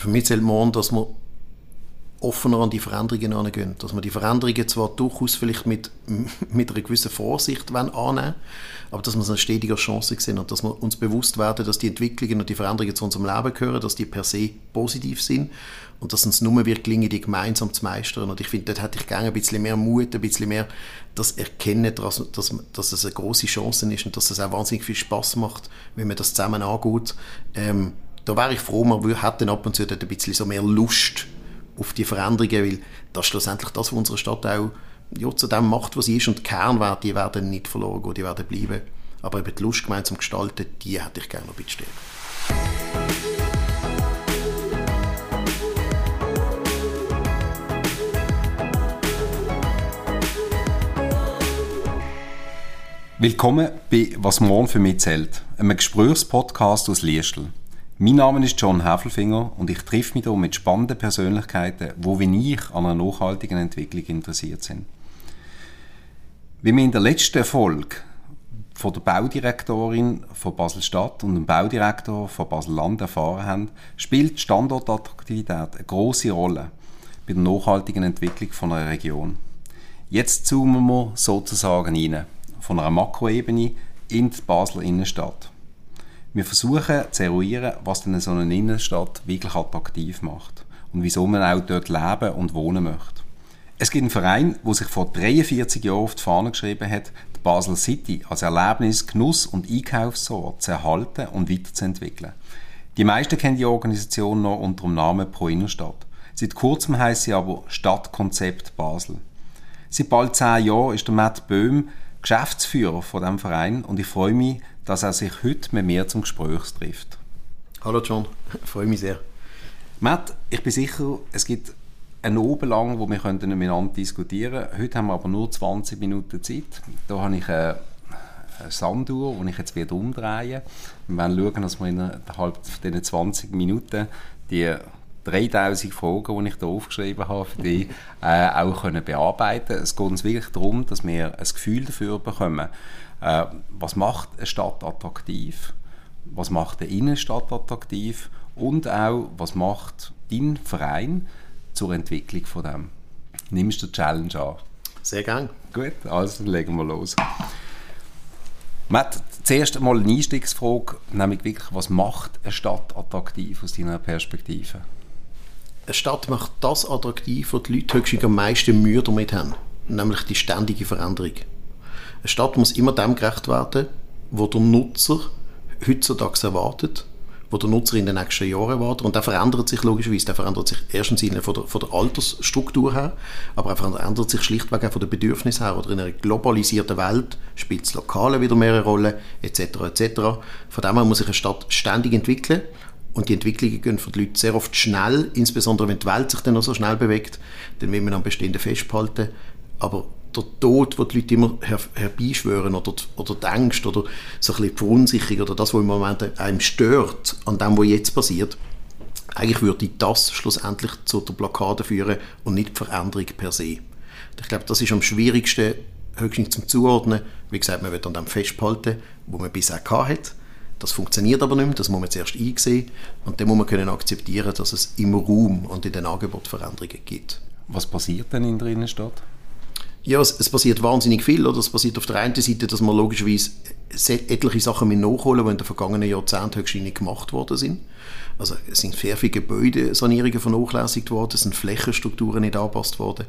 Für mich zählt morgen, dass wir offener an die Veränderungen herangehen. Dass wir die Veränderungen zwar durchaus vielleicht mit einer gewissen Vorsicht annehmen, aber dass wir es eine stetige Chance sehen und dass wir uns bewusst werden, dass die Entwicklungen und die Veränderungen zu unserem Leben gehören, dass die per se positiv sind und dass uns nur wird gelingen, die gemeinsam zu meistern. Und ich finde, dort hätte ich gerne ein bisschen mehr Mut, ein bisschen mehr das Erkennen, dass es eine grosse Chance ist und dass es auch wahnsinnig viel Spass macht, wenn man das zusammen angeht. Da wäre ich froh, man hätte ab und zu dort ein bisschen so mehr Lust auf die Veränderungen, weil das ist schlussendlich das, was unsere Stadt auch zu dem macht, was sie ist. Und die Kernwerte, die werden nicht verloren gehen, die werden bleiben. Aber eben die Lust gemeinsam gestalten, die hätte ich gerne noch ein bisschen stärker. Willkommen bei «Was morgen für mich zählt», einem Gesprächspodcast aus Liestal. Mein Name ist John Häffelfinger und ich treffe mich hier mit spannenden Persönlichkeiten, die wie ich an einer nachhaltigen Entwicklung interessiert sind. Wie wir in der letzten Folge von der Baudirektorin von Basel-Stadt und dem Baudirektor von Basel-Land erfahren haben, spielt die Standortattraktivität eine grosse Rolle bei der nachhaltigen Entwicklung von einer Region. Jetzt zoomen wir sozusagen rein, von einer Makroebene in die Basler Innenstadt. Wir versuchen zu eruieren, was denn so eine Innenstadt wirklich attraktiv macht und wieso man auch dort leben und wohnen möchte. Es gibt einen Verein, der sich vor 43 Jahren auf die Fahne geschrieben hat, die Basel City als Erlebnis-, Genuss- und Einkaufsort zu erhalten und weiterzuentwickeln. Die meisten kennen die Organisation noch unter dem Namen Pro Innenstadt. Seit kurzem heisst sie aber Stadtkonzept Basel. Seit bald 10 Jahren ist der Matt Böhm Geschäftsführer von diesem Verein und ich freue mich, dass er sich heute mit mir zum Gespräch trifft. Hallo John, ich freue mich sehr. Matt, ich bin sicher, es gibt einen Abend lang, wo wir miteinander diskutieren können. Heute haben wir aber nur 20 Minuten Zeit. Da habe ich eine Sanduhr, die ich jetzt umdrehen werde. Wir werden schauen, dass wir innerhalb dieser 20 Minuten die 3000 Fragen, die ich hier aufgeschrieben habe, für dich auch bearbeiten können. Es geht uns wirklich darum, dass wir ein Gefühl dafür bekommen, was macht eine Stadt attraktiv, was macht eine Innenstadt attraktiv und auch, was macht dein Verein zur Entwicklung von dem. Nimmst du die Challenge an? Sehr gerne. Gut, also dann legen wir los. Matt, zuerst einmal eine Einstiegsfrage, nämlich wirklich, was macht eine Stadt attraktiv aus deiner Perspektive? Eine Stadt macht das attraktiv, was die Leute höchstens am meisten Mühe damit haben, nämlich die ständige Veränderung. Eine Stadt muss immer dem gerecht werden, was der Nutzer heutzutage erwartet, was der Nutzer in den nächsten Jahren erwartet. Und der verändert sich logischerweise. Der verändert sich erstens von der Altersstruktur her, aber er verändert sich schlichtweg auch von den Bedürfnissen her. Oder in einer globalisierten Welt spielt das Lokale wieder mehr eine Rolle, etc. etc. Von dem her muss sich eine Stadt ständig entwickeln. Und die Entwicklungen gehen für die Leute sehr oft schnell, insbesondere wenn die Welt sich dann noch so schnell bewegt, dann will man am Bestehenden festhalten. Aber der Tod, den die Leute immer herbeischwören oder die Angst oder so ein bisschen die Verunsicherung oder das, was im Moment einem stört an dem, was jetzt passiert, eigentlich würde das schlussendlich zu der Blockade führen und nicht die Veränderung per se. Ich glaube, das ist am schwierigsten, höchstens zum Zuordnen. Wie gesagt, man will an dem festhalten, was man bisher hatte. Das funktioniert aber nicht mehr, das muss man zuerst einsehen und dann muss man können akzeptieren, dass es im Raum und in den Angeboten Veränderungen gibt. Was passiert denn in der Innenstadt? Ja, es passiert wahnsinnig viel. Oder? Es passiert auf der einen Seite, dass man logischerweise etliche Sachen mit nachholen, die in den vergangenen Jahrzehnten höchstens nicht gemacht worden sind. Also es sind sehr viele Gebäudesanierungen vernachlässigt worden, es sind Flächenstrukturen nicht angepasst worden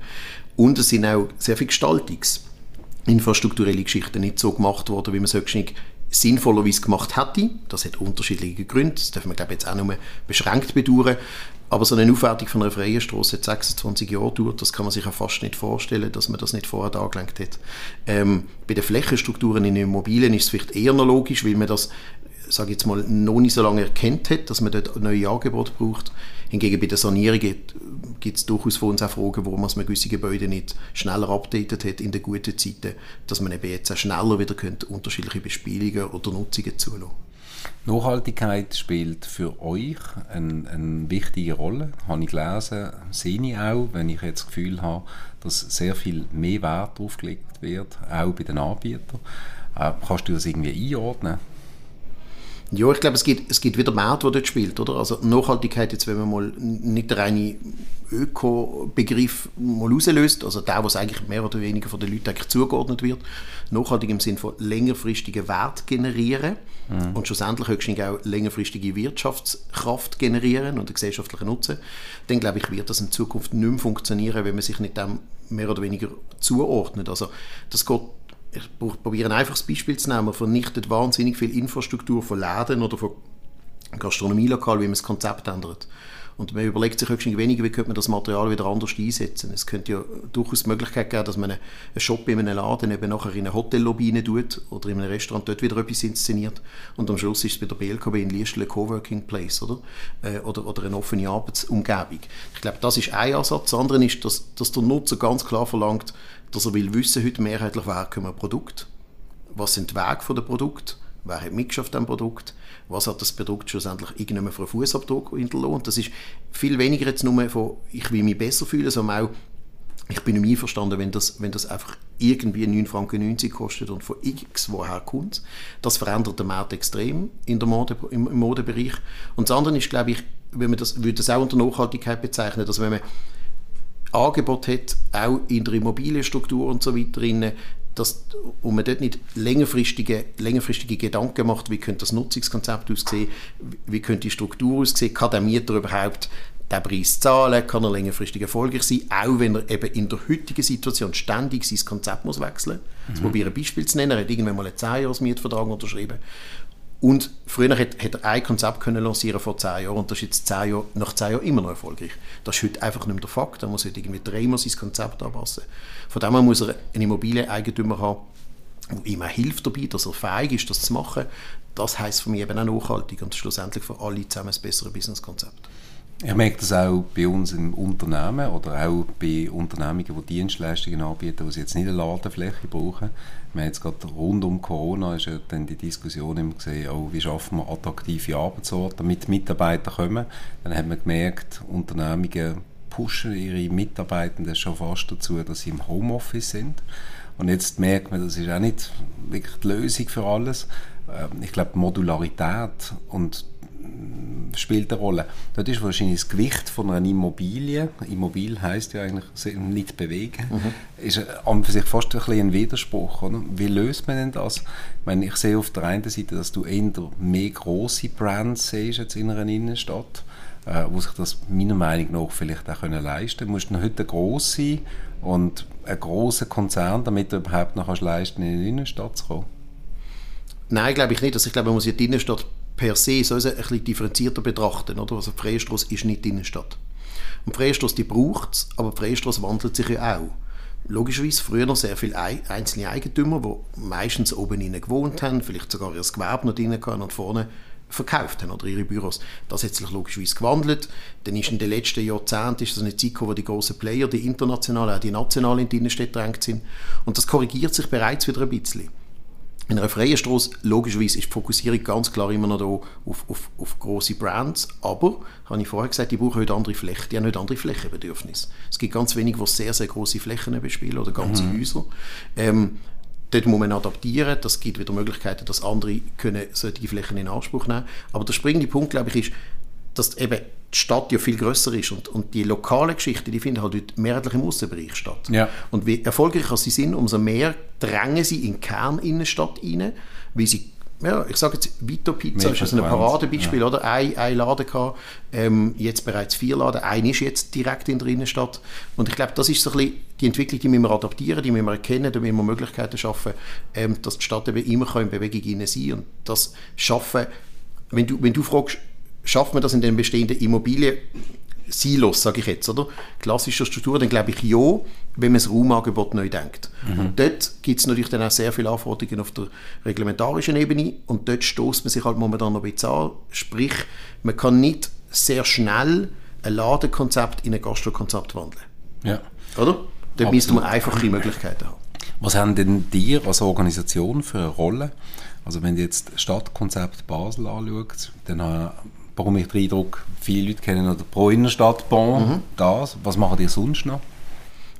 und es sind auch sehr viele Gestaltungsinfrastrukturelle Geschichten nicht so gemacht worden, wie man es höchstens nicht sinnvollerweise gemacht hätte. Das hat unterschiedliche Gründe, das dürfen wir glaube ich, jetzt auch nur beschränkt bedauern. Aber so eine Aufwertung von einer freien Strasse hat 26 Jahre gedauert, das kann man sich ja fast nicht vorstellen, dass man das nicht vorher angelenkt hat. Bei den Flächenstrukturen in Immobilien ist es vielleicht eher noch logisch, weil man das, sage ich jetzt mal, noch nicht so lange erkannt hat, dass man dort neue Angebote braucht. Hingegen bei den Sanierungen gibt es durchaus von uns auch Fragen, warum man gewisse Gebäude nicht schneller updatet hat in den guten Zeiten, dass man eben jetzt auch schneller wieder könnte, unterschiedliche Bespielungen oder Nutzungen zulassen könnte. Nachhaltigkeit spielt für euch eine wichtige Rolle, habe ich gelesen, sehe ich auch, wenn ich jetzt das Gefühl habe, dass sehr viel mehr Wert darauf gelegt wird, auch bei den Anbietern. Kannst du das irgendwie einordnen? Ja, ich glaube, es gibt wieder Markt, der dort spielt, oder? Also Nachhaltigkeit, jetzt wenn man mal nicht der reine Öko-Begriff mal rauslöst, also der, was eigentlich mehr oder weniger von den Leuten eigentlich zugeordnet wird, nachhaltig im Sinne von längerfristigen Wert generieren und schlussendlich höchstens auch längerfristige Wirtschaftskraft generieren und den gesellschaftlichen Nutzen, dann glaube ich, wird das in Zukunft nicht mehr funktionieren, wenn man sich nicht dem mehr oder weniger zuordnet. Also das geht. Ich probiere ein einfaches Beispiel zu nehmen. Man vernichtet wahnsinnig viel Infrastruktur von Läden oder von Gastronomielokalen, wie man das Konzept ändert. Und man überlegt sich höchstens weniger, wie könnte man das Material wieder anders einsetzen. Es könnte ja durchaus die Möglichkeit geben, dass man einen Shop in einem Laden eben nachher in eine Hotellobby rein tut oder in einem Restaurant dort wieder etwas inszeniert. Und am Schluss ist es bei der BLKB in Liestel ein Coworking Place, oder eine offene Arbeitsumgebung. Ich glaube, das ist ein Ansatz. Das andere ist, dass der Nutzer ganz klar verlangt, dass er will wissen, heute mehrheitlich, wer können wir Produkt? Was sind die Wege von dem Produkt? Wer hat mitgeschafft am Produkt? Was hat das Produkt schlussendlich irgendwann für einen Fußabdruck hinterlassen? Und das ist viel weniger jetzt nur von, ich will mich besser fühlen, sondern auch, ich bin nicht mehr einverstanden, wenn das einfach irgendwie 9,90 Franken kostet und von x woher kommt. Das verändert den Markt extrem in der Mode, im Modebereich. Und das andere ist, glaube ich, wenn man das, würde das auch unter Nachhaltigkeit bezeichnen, dass wenn man Angebot hat, auch in der Immobilienstruktur und so weiter, und man dort nicht längerfristige Gedanken macht, wie könnte das Nutzungskonzept aussehen, wie könnte die Struktur aussehen, kann der Mieter überhaupt den Preis zahlen, kann er längerfristig erfolgreich sein, auch wenn er eben in der heutigen Situation ständig sein Konzept muss wechseln. Ich probiere ein Beispiel zu nennen, er hat irgendwann mal einen 10-Jahres-Mietvertrag unterschrieben. Und früher hätte er ein Konzept können lancieren vor 10 Jahren und das ist jetzt 10 Jahre, nach 10 Jahren immer noch erfolgreich. Das ist heute einfach nicht mehr der Fakt. Da muss heute irgendwie dreimal sein Konzept anpassen. Von dem her muss er einen Immobilieneigentümer haben, der ihm auch hilft dabei, dass er fähig ist, das zu machen. Das heisst für mich eben auch nachhaltig und schlussendlich für alle zusammen ein besseres Businesskonzept. Ich merke das auch bei uns im Unternehmen oder auch bei Unternehmen, die Dienstleistungen anbieten, die sie jetzt nicht eine Ladenfläche brauchen. Wir haben jetzt gerade rund um Corona ist ja dann die Diskussion immer gesehen, oh, wie schaffen wir attraktive Arbeitsorte, damit Mitarbeiter kommen. Dann haben wir gemerkt, Unternehmen pushen ihre Mitarbeitenden schon fast dazu, dass sie im Homeoffice sind. Und jetzt merkt man, das ist auch nicht wirklich die Lösung für alles. Ich glaube, Modularität und spielt eine Rolle. Dort ist wahrscheinlich das Gewicht von einer Immobilie, Immobil heisst ja eigentlich nicht bewegen, ist an für sich fast ein Widerspruch. Oder? Wie löst man denn das? Ich meine, ich sehe auf der einen Seite, dass du eher mehr grosse Brands siehst jetzt in einer Innenstadt, wo sich das meiner Meinung nach vielleicht auch leisten können. Du musst heute gross sein und ein grosser Konzern, damit du überhaupt noch leisten kannst, in die Innenstadt zu kommen. Nein, glaube ich nicht. Also ich glaube, man muss in die Innenstadt per se soll es ein bisschen differenzierter betrachten. Oder? Also die Freistrasse ist nicht die Innenstadt. Und die Freistrasse, die braucht es, aber die Freistrasse wandelt sich ja auch. Logischerweise früher noch sehr viele einzelne Eigentümer, die meistens oben innen gewohnt haben, vielleicht sogar ihr Gewerbe noch drinnen hatten und vorne verkauft haben oder ihre Büros. Das hat sich logischerweise gewandelt. Dann ist in den letzten Jahrzehnten ist das eine Zeit gekommen, wo die grossen Player, die internationalen, auch die nationalen in die Innenstädte drängt sind. Und das korrigiert sich bereits wieder ein bisschen. In einer freien Strasse, logischerweise, ist die Fokussierung ganz klar immer noch da auf grosse Brands. Aber, habe ich vorher gesagt, die brauchen heute andere Flächen. Die haben heute andere Flächenbedürfnisse. Es gibt ganz wenige, die sehr, sehr grosse Flächen bespielen oder ganze Häuser. Dort muss man adaptieren. Das gibt wieder Möglichkeiten, dass andere können solche Flächen in Anspruch nehmen können. Aber der springende Punkt, glaube ich, ist, dass eben die Stadt ja viel grösser ist und die lokalen Geschichten, die finden halt heute mehrheitlich im Aussenbereich statt. Ja. Und wie erfolgreicher sie sind, umso mehr drängen sie in die Kerninnenstadt rein, weil sie, ja, ich sage jetzt, Vito Pizza ist also ein Paradebeispiel, ja. Oder? Ein Laden gehabt, jetzt bereits 4 Laden, ein ist jetzt direkt in der Innenstadt. Und ich glaube, das ist so ein bisschen die Entwicklung, die müssen wir adaptieren, die müssen wir erkennen, da müssen wir Möglichkeiten schaffen, dass die Stadt eben immer in Bewegung hinein sein kann. Und das schaffen, wenn du fragst, schafft man das in den bestehenden Immobilien-Silos, sage ich jetzt, oder? Klassischer Struktur, dann glaube ich ja, wenn man das Raumangebot neu denkt. Und dort gibt es natürlich dann auch sehr viele Anforderungen auf der reglementarischen Ebene und dort stößt man sich halt momentan noch ein bisschen an. Sprich, man kann nicht sehr schnell ein Ladenkonzept in ein Gastrokonzept wandeln. Ja. Oder? Dort müsste man einfache Möglichkeiten haben. Was haben denn dir als Organisation für eine Rolle? Also wenn du jetzt das Stadtkonzept Basel anschaust, dann warum ich den Eindruck, viele Leute kennen oder Pro Innenstadt, das. Was machen die sonst noch?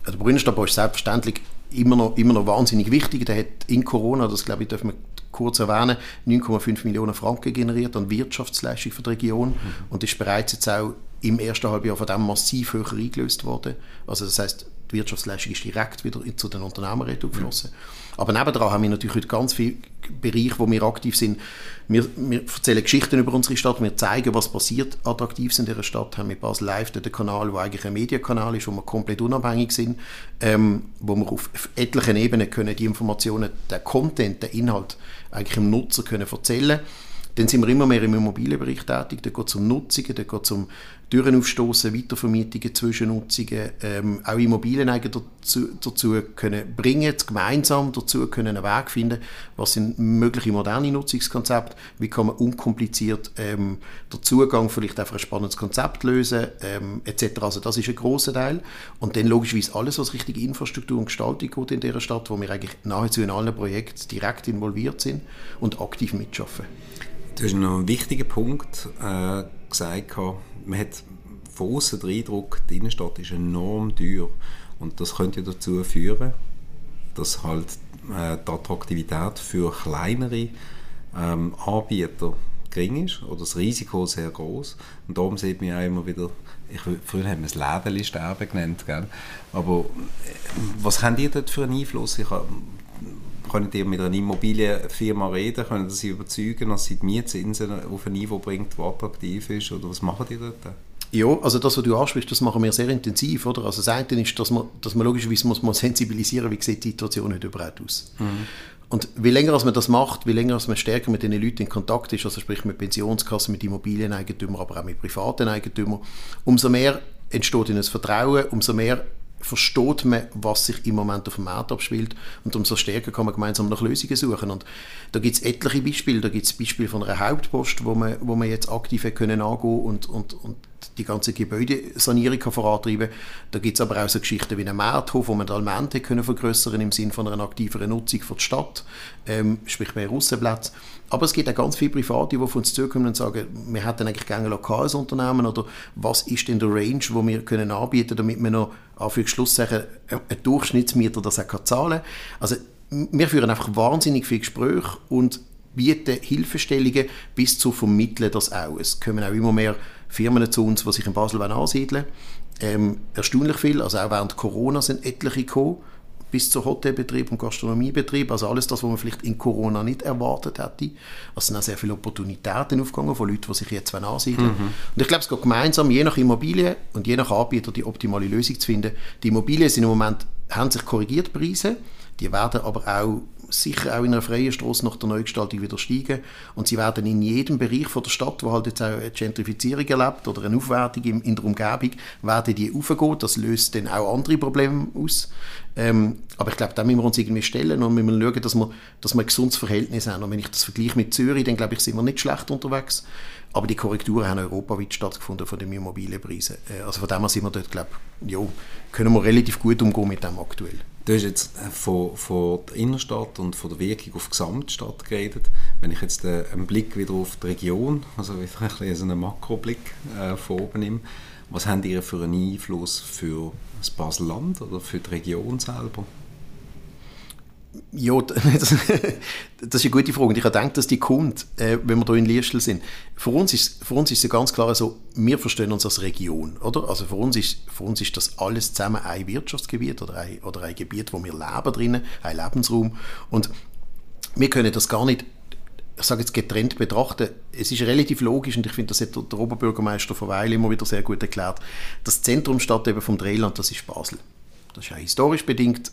Der Pro Innenstadt ist selbstverständlich immer noch wahnsinnig wichtig. Der hat in Corona, das glaube ich, dürfen wir kurz erwähnen, 9,5 Millionen Franken generiert an Wirtschaftsleistung für die Region und ist bereits jetzt auch im ersten Halbjahr von dem massiv höher eingelöst worden. Also das heisst, die Wirtschaftsleistung ist direkt wieder zu den Unternehmern geflossen. Aber nebenan haben wir natürlich heute ganz viele Bereiche, wo wir aktiv sind. Wir erzählen Geschichten über unsere Stadt, wir zeigen, was passiert. Attraktiv sind in dieser Stadt, haben wir Bas Live, den Kanal, der eigentlich ein Medienkanal ist, wo wir komplett unabhängig sind, wo wir auf etlichen Ebenen können die Informationen, den Content, den Inhalt eigentlich dem Nutzer können erzählen können. Dann sind wir immer mehr im Immobilienbereich tätig. Da geht es um Nutzungen, da geht es um Türen aufstoßen, Weitervermietungen, Zwischennutzungen, auch Immobilieneigentümer dazu können bringen, gemeinsam dazu können einen Weg finden, was sind mögliche moderne Nutzungskonzepte, wie kann man unkompliziert den Zugang vielleicht einfach ein spannendes Konzept lösen, etc. Also das ist ein grosser Teil. Und dann logischerweise alles, was richtige Infrastruktur und Gestaltung geht in dieser Stadt, wo wir eigentlich nahezu in allen Projekten direkt involviert sind und aktiv mitschaffen. Du hast noch einen wichtigen Punkt gesagt. Man hat von aussen den Eindruck, die Innenstadt ist enorm teuer. Und das könnte ja dazu führen, dass halt die Attraktivität für kleinere Anbieter gering ist oder das Risiko sehr groß. Und darum sieht man auch immer wieder, früher haben wir das Lädeli-Sterben genannt. Gell? Aber was habt ihr dort für einen Einfluss? Können die mit einer Immobilienfirma reden? Können sie überzeugen, dass sie die Mietzinsen auf ein Niveau bringt, das attraktiv ist? Oder was machen die dort? Ja, also das, was du ansprichst, das machen wir sehr intensiv. Oder? Also das eine ist, dass man logischerweise muss sensibilisieren muss, wie sieht die Situation heute überhaupt aus. Und wie länger als man das macht, wie länger als man stärker mit den Leuten in Kontakt ist, also sprich mit Pensionskassen, mit Immobilieneigentümern, aber auch mit privaten Eigentümern, umso mehr entsteht ihnen das Vertrauen, umso mehr versteht man, was sich im Moment auf dem Markt abspielt, und umso stärker kann man gemeinsam nach Lösungen suchen. Und da gibt es etliche Beispiele. Da gibt es Beispiele von einer Hauptpost, wo man jetzt aktiv können angehen und die ganze Gebäudesanierung kann vorantreiben. Da gibt es aber auch so Geschichten wie einen Markthof, wo man die Allmende können vergrößern im Sinne von einer aktiveren Nutzung von der Stadt, sprich mehr Russenplätze. Aber es gibt auch ganz viele Private, die auf uns zukommen und sagen, wir hätten eigentlich gerne ein lokales Unternehmen, oder was ist denn der Range, wo wir können anbieten können, damit wir noch, Anführungszeichen, einen Durchschnittsmieter das auch zahlen kann. Also wir führen einfach wahnsinnig viele Gespräche und bieten Hilfestellungen bis zu vermitteln das auch. Es kommen auch immer mehr Firmen zu uns, die sich in Basel ansiedeln wollen. Erstaunlich viel, also auch während Corona sind etliche gekommen, bis zu Hotelbetrieb und Gastronomiebetrieb, also alles das, was man vielleicht in Corona nicht erwartet hätte. Es sind auch sehr viele Opportunitäten aufgegangen von Leuten, die sich jetzt ansiedeln wollen. Und ich glaube, es geht gemeinsam, je nach Immobilie und je nach Anbieter, die optimale Lösung zu finden. Die Immobilien sind im Moment, haben sich korrigiert, Preise, die werden aber auch sicher auch in einer freien Strasse nach der Neugestaltung wieder steigen, und sie werden in jedem Bereich von der Stadt, wo halt jetzt auch eine Gentrifizierung erlebt oder eine Aufwertung in der Umgebung, werden die hochgehen. Das löst dann auch andere Probleme aus. Aber ich glaube, da müssen wir uns irgendwie stellen und müssen schauen, dass wir ein gesundes Verhältnis haben. Und wenn ich das vergleiche mit Zürich, dann glaube ich, sind wir nicht schlecht unterwegs. Aber die Korrekturen haben europaweit stattgefunden von den Immobilienpreisen. Also von dem her sind wir dort, glaube ich, können wir relativ gut umgehen mit dem aktuell. Du hast jetzt von der Innenstadt und von der Wirkung auf die Gesamtstadt geredet. Wenn ich jetzt einen Blick wieder auf die Region, also wieder ein bisschen so einen Makroblick von oben nehme, was habt ihr für einen Einfluss für das Baselland oder für die Region selber? Ja, das ist eine gute Frage. Und ich denke, dass die kommt, wenn wir hier in Liestal sind. Für uns ist es ganz klar so, wir verstehen uns als Region, oder? Also für uns ist das alles zusammen ein Wirtschaftsgebiet oder ein Gebiet, wo wir leben drinnen, ein Lebensraum. Und wir können das gar nicht, ich sage jetzt, getrennt betrachten. Es ist relativ logisch, und ich finde, das hat der Oberbürgermeister von Weil immer wieder sehr gut erklärt, das Zentrum statt eben vom Dreiland, das ist Basel. Das ist auch historisch bedingt.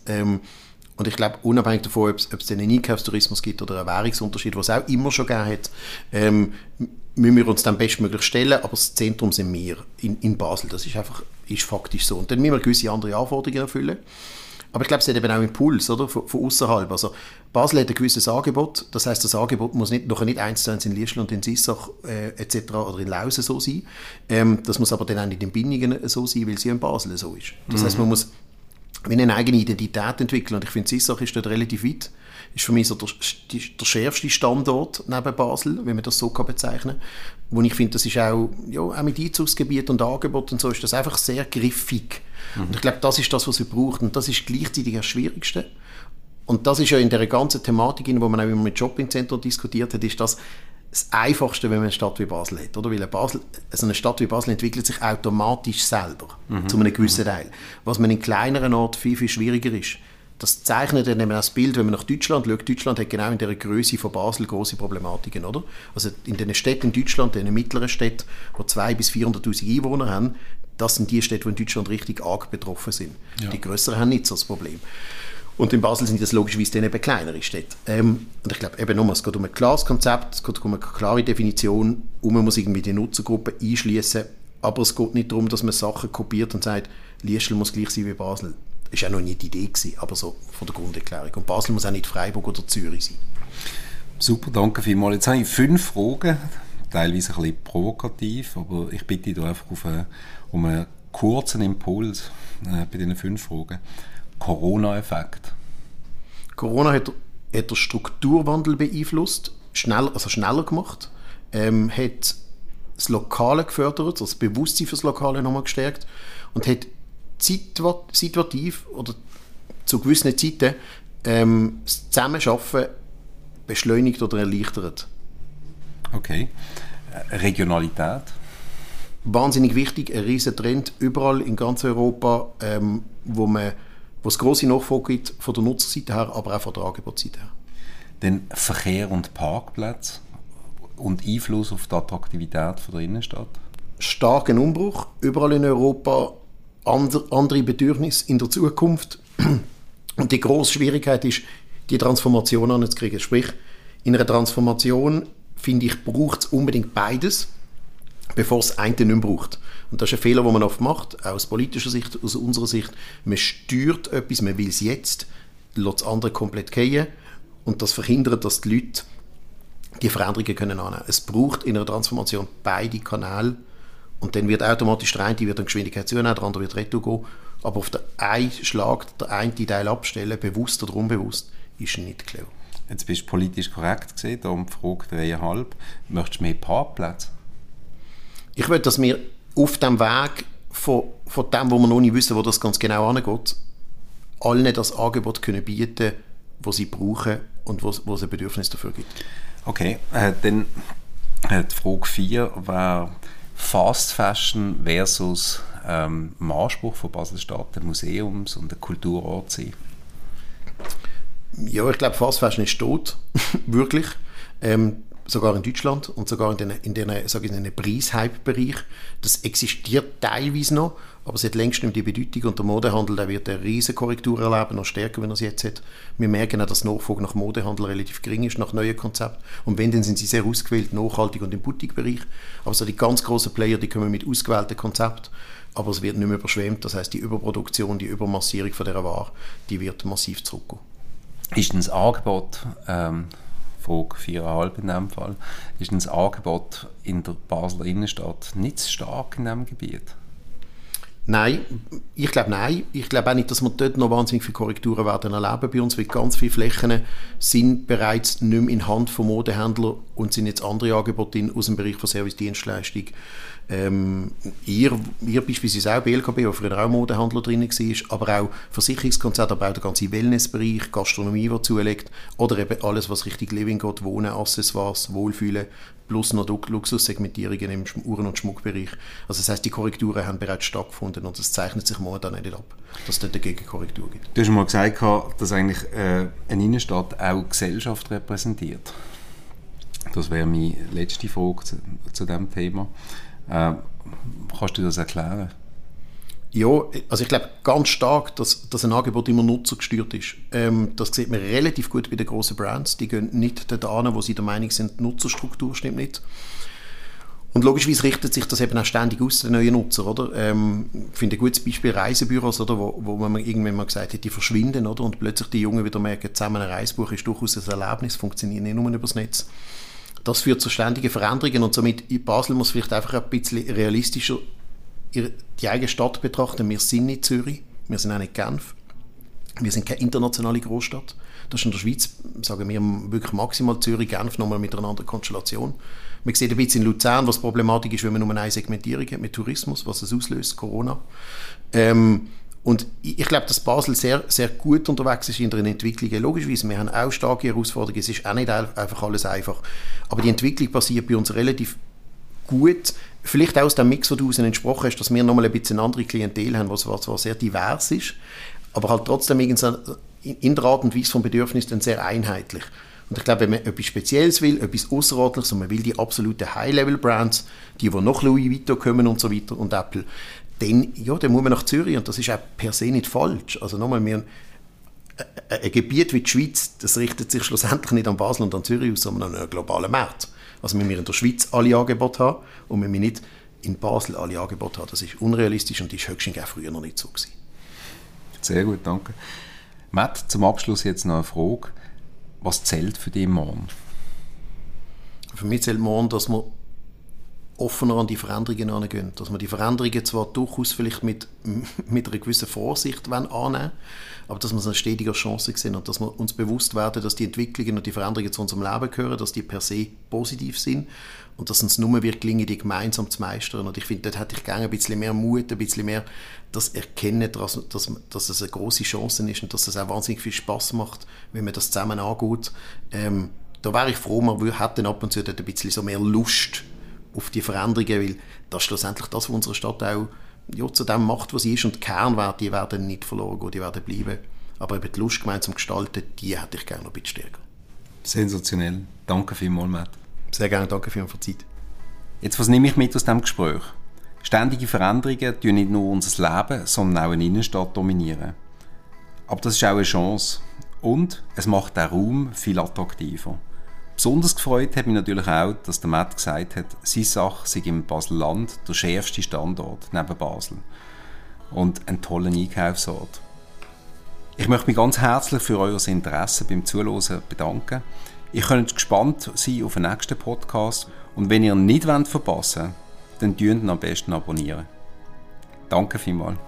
Und ich glaube, unabhängig davon, ob es den Einkaufstourismus gibt oder einen Währungsunterschied, was es auch immer schon gegeben hat, müssen wir uns dann bestmöglich stellen, aber das Zentrum sind wir in Basel. Das ist faktisch so. Und dann müssen wir gewisse andere Anforderungen erfüllen. Aber ich glaube, es hat eben auch Impuls, oder? Von außerhalb. Also Basel hat ein gewisses Angebot. Das heisst, das Angebot muss nicht eins zu eins in Liestal und in Sissach etc. oder in Lausen so sein. Das muss aber dann auch nicht in Binningen so sein, weil sie in Basel so ist. Das heisst, man muss eine eigene Identität entwickeln. Und ich finde, Sissach ist dort relativ weit. Ist für mich so der schärfste Standort neben Basel, wenn man das so bezeichnen kann. Und ich finde, das ist auch mit Einzugsgebiet und Angebot und so, ist das einfach sehr griffig. Und ich glaube, das ist das, was wir brauchen. Und das ist gleichzeitig das Schwierigste. Und das ist ja in der ganzen Thematik, die man auch immer mit Shoppingzentren diskutiert hat, ist das Einfachste, wenn man eine Stadt wie Basel hat. Oder? Weil eine Stadt wie Basel entwickelt sich automatisch selber, zu einem gewissen Teil. Was man in kleineren Orten viel, viel schwieriger ist. Das zeichnet dann eben auch das Bild, wenn man nach Deutschland schaut. Deutschland hat genau in der Größe von Basel grosse Problematiken, oder? Also in den Städten in Deutschland, in den mittleren Städten, die 200.000 bis 400.000 Einwohner haben, das sind die Städte, die in Deutschland richtig arg betroffen sind. Ja. Die grösseren haben nicht so das Problem. Und in Basel sind das logischerweise dann eben kleinere Städte. Und ich glaube, eben nochmal, es geht um ein klares Konzept, es geht um eine klare Definition, und man muss irgendwie die Nutzergruppe einschliessen. Aber es geht nicht darum, dass man Sachen kopiert und sagt, Liestal muss gleich sein wie Basel. Das war auch noch nie die Idee gewesen, aber so von der Grunderklärung. Und Basel muss auch nicht Freiburg oder Zürich sein. Super, danke vielmals. Jetzt habe ich 5 Fragen, teilweise ein bisschen provokativ, aber ich bitte da einfach um einen kurzen Impuls bei diesen 5 Fragen. Corona-Effekt. Corona hat den Strukturwandel beeinflusst, schneller gemacht, hat das Lokale gefördert, also das Bewusstsein für das Lokale nochmal gestärkt und hat situativ oder zu gewissen Zeiten das Zusammenarbeiten beschleunigt oder erleichtert. Okay. Regionalität? Wahnsinnig wichtig, ein riesen Trend überall in ganz Europa, wo es grosse Nachfrage gibt, von der Nutzerseite her, aber auch von der Angebotsseite her. Dann Verkehr und Parkplätze und Einfluss auf die Attraktivität von der Innenstadt? Starken Umbruch, überall in Europa, andere Bedürfnisse in der Zukunft. Und die grosse Schwierigkeit ist, die Transformation anzukriegen. Sprich, in einer Transformation, finde ich, braucht es unbedingt beides, bevor es einen nicht mehr braucht. Und das ist ein Fehler, den man oft macht, auch aus politischer Sicht, aus unserer Sicht. Man steuert etwas, man will es jetzt, lässt das andere komplett gehen. Und das verhindert, dass die Leute die Veränderungen annehmen können. Es braucht in einer Transformation beide Kanäle. Und dann wird automatisch der eine wird an Geschwindigkeit zunehmen, der andere wird retour gehen. Aber auf den einen Schlag, der einen Teil abstellen, bewusst oder unbewusst, ist nicht klar. Jetzt bist du politisch korrekt gewesen, darum die Frage 3,5. Möchtest du mehr Parkplätze? Ich will, dass wir auf dem Weg von dem, wo wir noch nicht wissen, wo das ganz genau hingeht, allen das Angebot können bieten, das sie brauchen und wo es ein Bedürfnis dafür gibt. Okay, dann die Frage 4 war Fast Fashion versus dem Anspruch von Basel-Stadt, ein Museums- und ein Kulturort sein? Ja, ich glaube, Fast Fashion ist tot, wirklich. Sogar in Deutschland und sogar in den Preishype-Bereich. Das existiert teilweise noch, aber es hat längst nicht mehr die Bedeutung. Und der Modehandel, der wird eine riesen Korrektur erleben, noch stärker, wenn er es jetzt hat. Wir merken auch, dass die Nachfrage nach Modehandel relativ gering ist, nach neuen Konzepten. Und wenn, dann sind sie sehr ausgewählt, nachhaltig und im Boutique-Bereich. Aber so die ganz grossen Player, die kommen mit ausgewählten Konzepten, aber es wird nicht mehr überschwemmt. Das heisst, die Überproduktion, die Übermassierung von dieser Ware, die wird massiv zurückgehen. Ist denn das Angebot... Frage 4,5 in diesem Fall, ist das Angebot in der Basler Innenstadt nicht zu stark in diesem Gebiet? Nein. Ich glaube auch nicht, dass wir dort noch wahnsinnig viele Korrekturen werden erleben bei uns, weil ganz viele Flächen sind bereits nicht mehr in Hand von Modehändlern und sind jetzt andere Angebote aus dem Bereich von Service-Dienstleistung. Ihr beispielsweise auch BLKB, wo früher auch Modehandler drin war, aber auch Versicherungskonzepte, aber auch der ganze Wellnessbereich, Gastronomie, die zulegt, oder eben alles, was richtig Living geht, Wohnen, Accessoires, Wohlfühlen, plus noch Luxussegmentierungen im Uhren- und Schmuckbereich. Also das heisst, die Korrekturen haben bereits stattgefunden und es zeichnet sich momentan nicht ab, dass es dort eine Gegenkorrektur gibt. Du hast mal gesagt, dass eigentlich eine Innenstadt auch Gesellschaft repräsentiert. Das wäre meine letzte Frage zu diesem Thema. Kannst du das erklären? Ja, also ich glaube ganz stark, dass ein Angebot immer nutzergesteuert ist. Das sieht man relativ gut bei den grossen Brands. Die gehen nicht dorthin, wo sie der Meinung sind, die Nutzerstruktur stimmt nicht. Und logischerweise richtet sich das eben auch ständig aus den neuen Nutzer, oder? Ich finde ein gutes Beispiel Reisebüros, oder? Wo man irgendwann mal gesagt hat, die verschwinden, oder? Und plötzlich die Jungen wieder merken, zusammen ein Reisebuch ist durchaus ein Erlebnis, funktioniert nicht nur über das Netz. Das führt zu ständigen Veränderungen und somit in Basel muss vielleicht einfach ein bisschen realistischer die eigene Stadt betrachten. Wir sind nicht Zürich, wir sind auch nicht Genf, wir sind keine internationale Großstadt. Das ist in der Schweiz, sagen wir wirklich maximal Zürich, Genf nochmal mit einer anderen Konstellation. Man sieht ein bisschen in Luzern, was die Problematik ist, wenn man nur eine Segmentierung hat mit Tourismus, was es auslöst, Corona. Und ich glaube, dass Basel sehr, sehr gut unterwegs ist in der Entwicklung. Logischerweise, wir haben auch starke Herausforderungen, es ist auch nicht einfach alles einfach. Aber die Entwicklung passiert bei uns relativ gut. Vielleicht auch aus dem Mix, den du entsprochen hast, dass wir nochmal ein bisschen andere Klientel haben, was zwar sehr divers ist, aber halt trotzdem in der Art und Weise vom Bedürfnis dann sehr einheitlich. Und ich glaube, wenn man etwas Spezielles will, etwas Außerordentliches, und man will die absoluten High-Level-Brands, die noch Louis Vuitton kommen und so weiter und Apple, dann, ja, dann muss man nach Zürich, und das ist auch per se nicht falsch. Also nochmal, ein Gebiet wie die Schweiz, das richtet sich schlussendlich nicht an Basel und an Zürich aus, sondern an einen globalen Markt. Also wenn wir in der Schweiz alle Angebote haben und wenn wir nicht in Basel alle Angebote haben, das ist unrealistisch und ist höchstens auch früher noch nicht so gewesen. Sehr gut, danke. Matt, zum Abschluss jetzt noch eine Frage. Was zählt für dich morgen? Für mich zählt morgen, dass wir offener an die Veränderungen herangehen. Dass wir die Veränderungen zwar durchaus vielleicht mit einer gewissen Vorsicht annehmen, aber dass wir es eine stetige Chance sehen und dass wir uns bewusst werden, dass die Entwicklungen und die Veränderungen zu unserem Leben gehören, dass die per se positiv sind und dass uns nur wird gelingen, die gemeinsam zu meistern. Und ich finde, dort hätte ich gerne ein bisschen mehr Mut, ein bisschen mehr das Erkennen, dass es eine grosse Chance ist und dass es auch wahnsinnig viel Spass macht, wenn man das zusammen angeht. Da wäre ich froh, man hätte ab und zu dort ein bisschen so mehr Lust auf die Veränderungen, weil das ist schlussendlich das, was unsere Stadt auch zu dem macht, was sie ist, und die Kernwerte, die werden nicht verloren gehen, die werden bleiben. Aber eben die Lust gemeinsam gestalten, die hätte ich gerne noch ein bisschen stärker. Sensationell. Danke vielmals, Matt. Sehr gerne, danke für die Zeit. Jetzt, was nehme ich mit aus diesem Gespräch? Ständige Veränderungen tun nicht nur unser Leben, sondern auch eine Innenstadt dominieren. Aber das ist auch eine Chance. Und es macht den Raum viel attraktiver. Besonders gefreut hat mich natürlich auch, dass der Matt gesagt hat, seine Sache sei im Basel-Land der schärfste Standort neben Basel. Und ein toller Einkaufsort. Ich möchte mich ganz herzlich für euer Interesse beim Zuhören bedanken. Ihr könnt gespannt sein auf den nächsten Podcast. Und wenn ihr ihn nicht verpassen wollt, dann abonniert ihn am besten. Danke vielmals.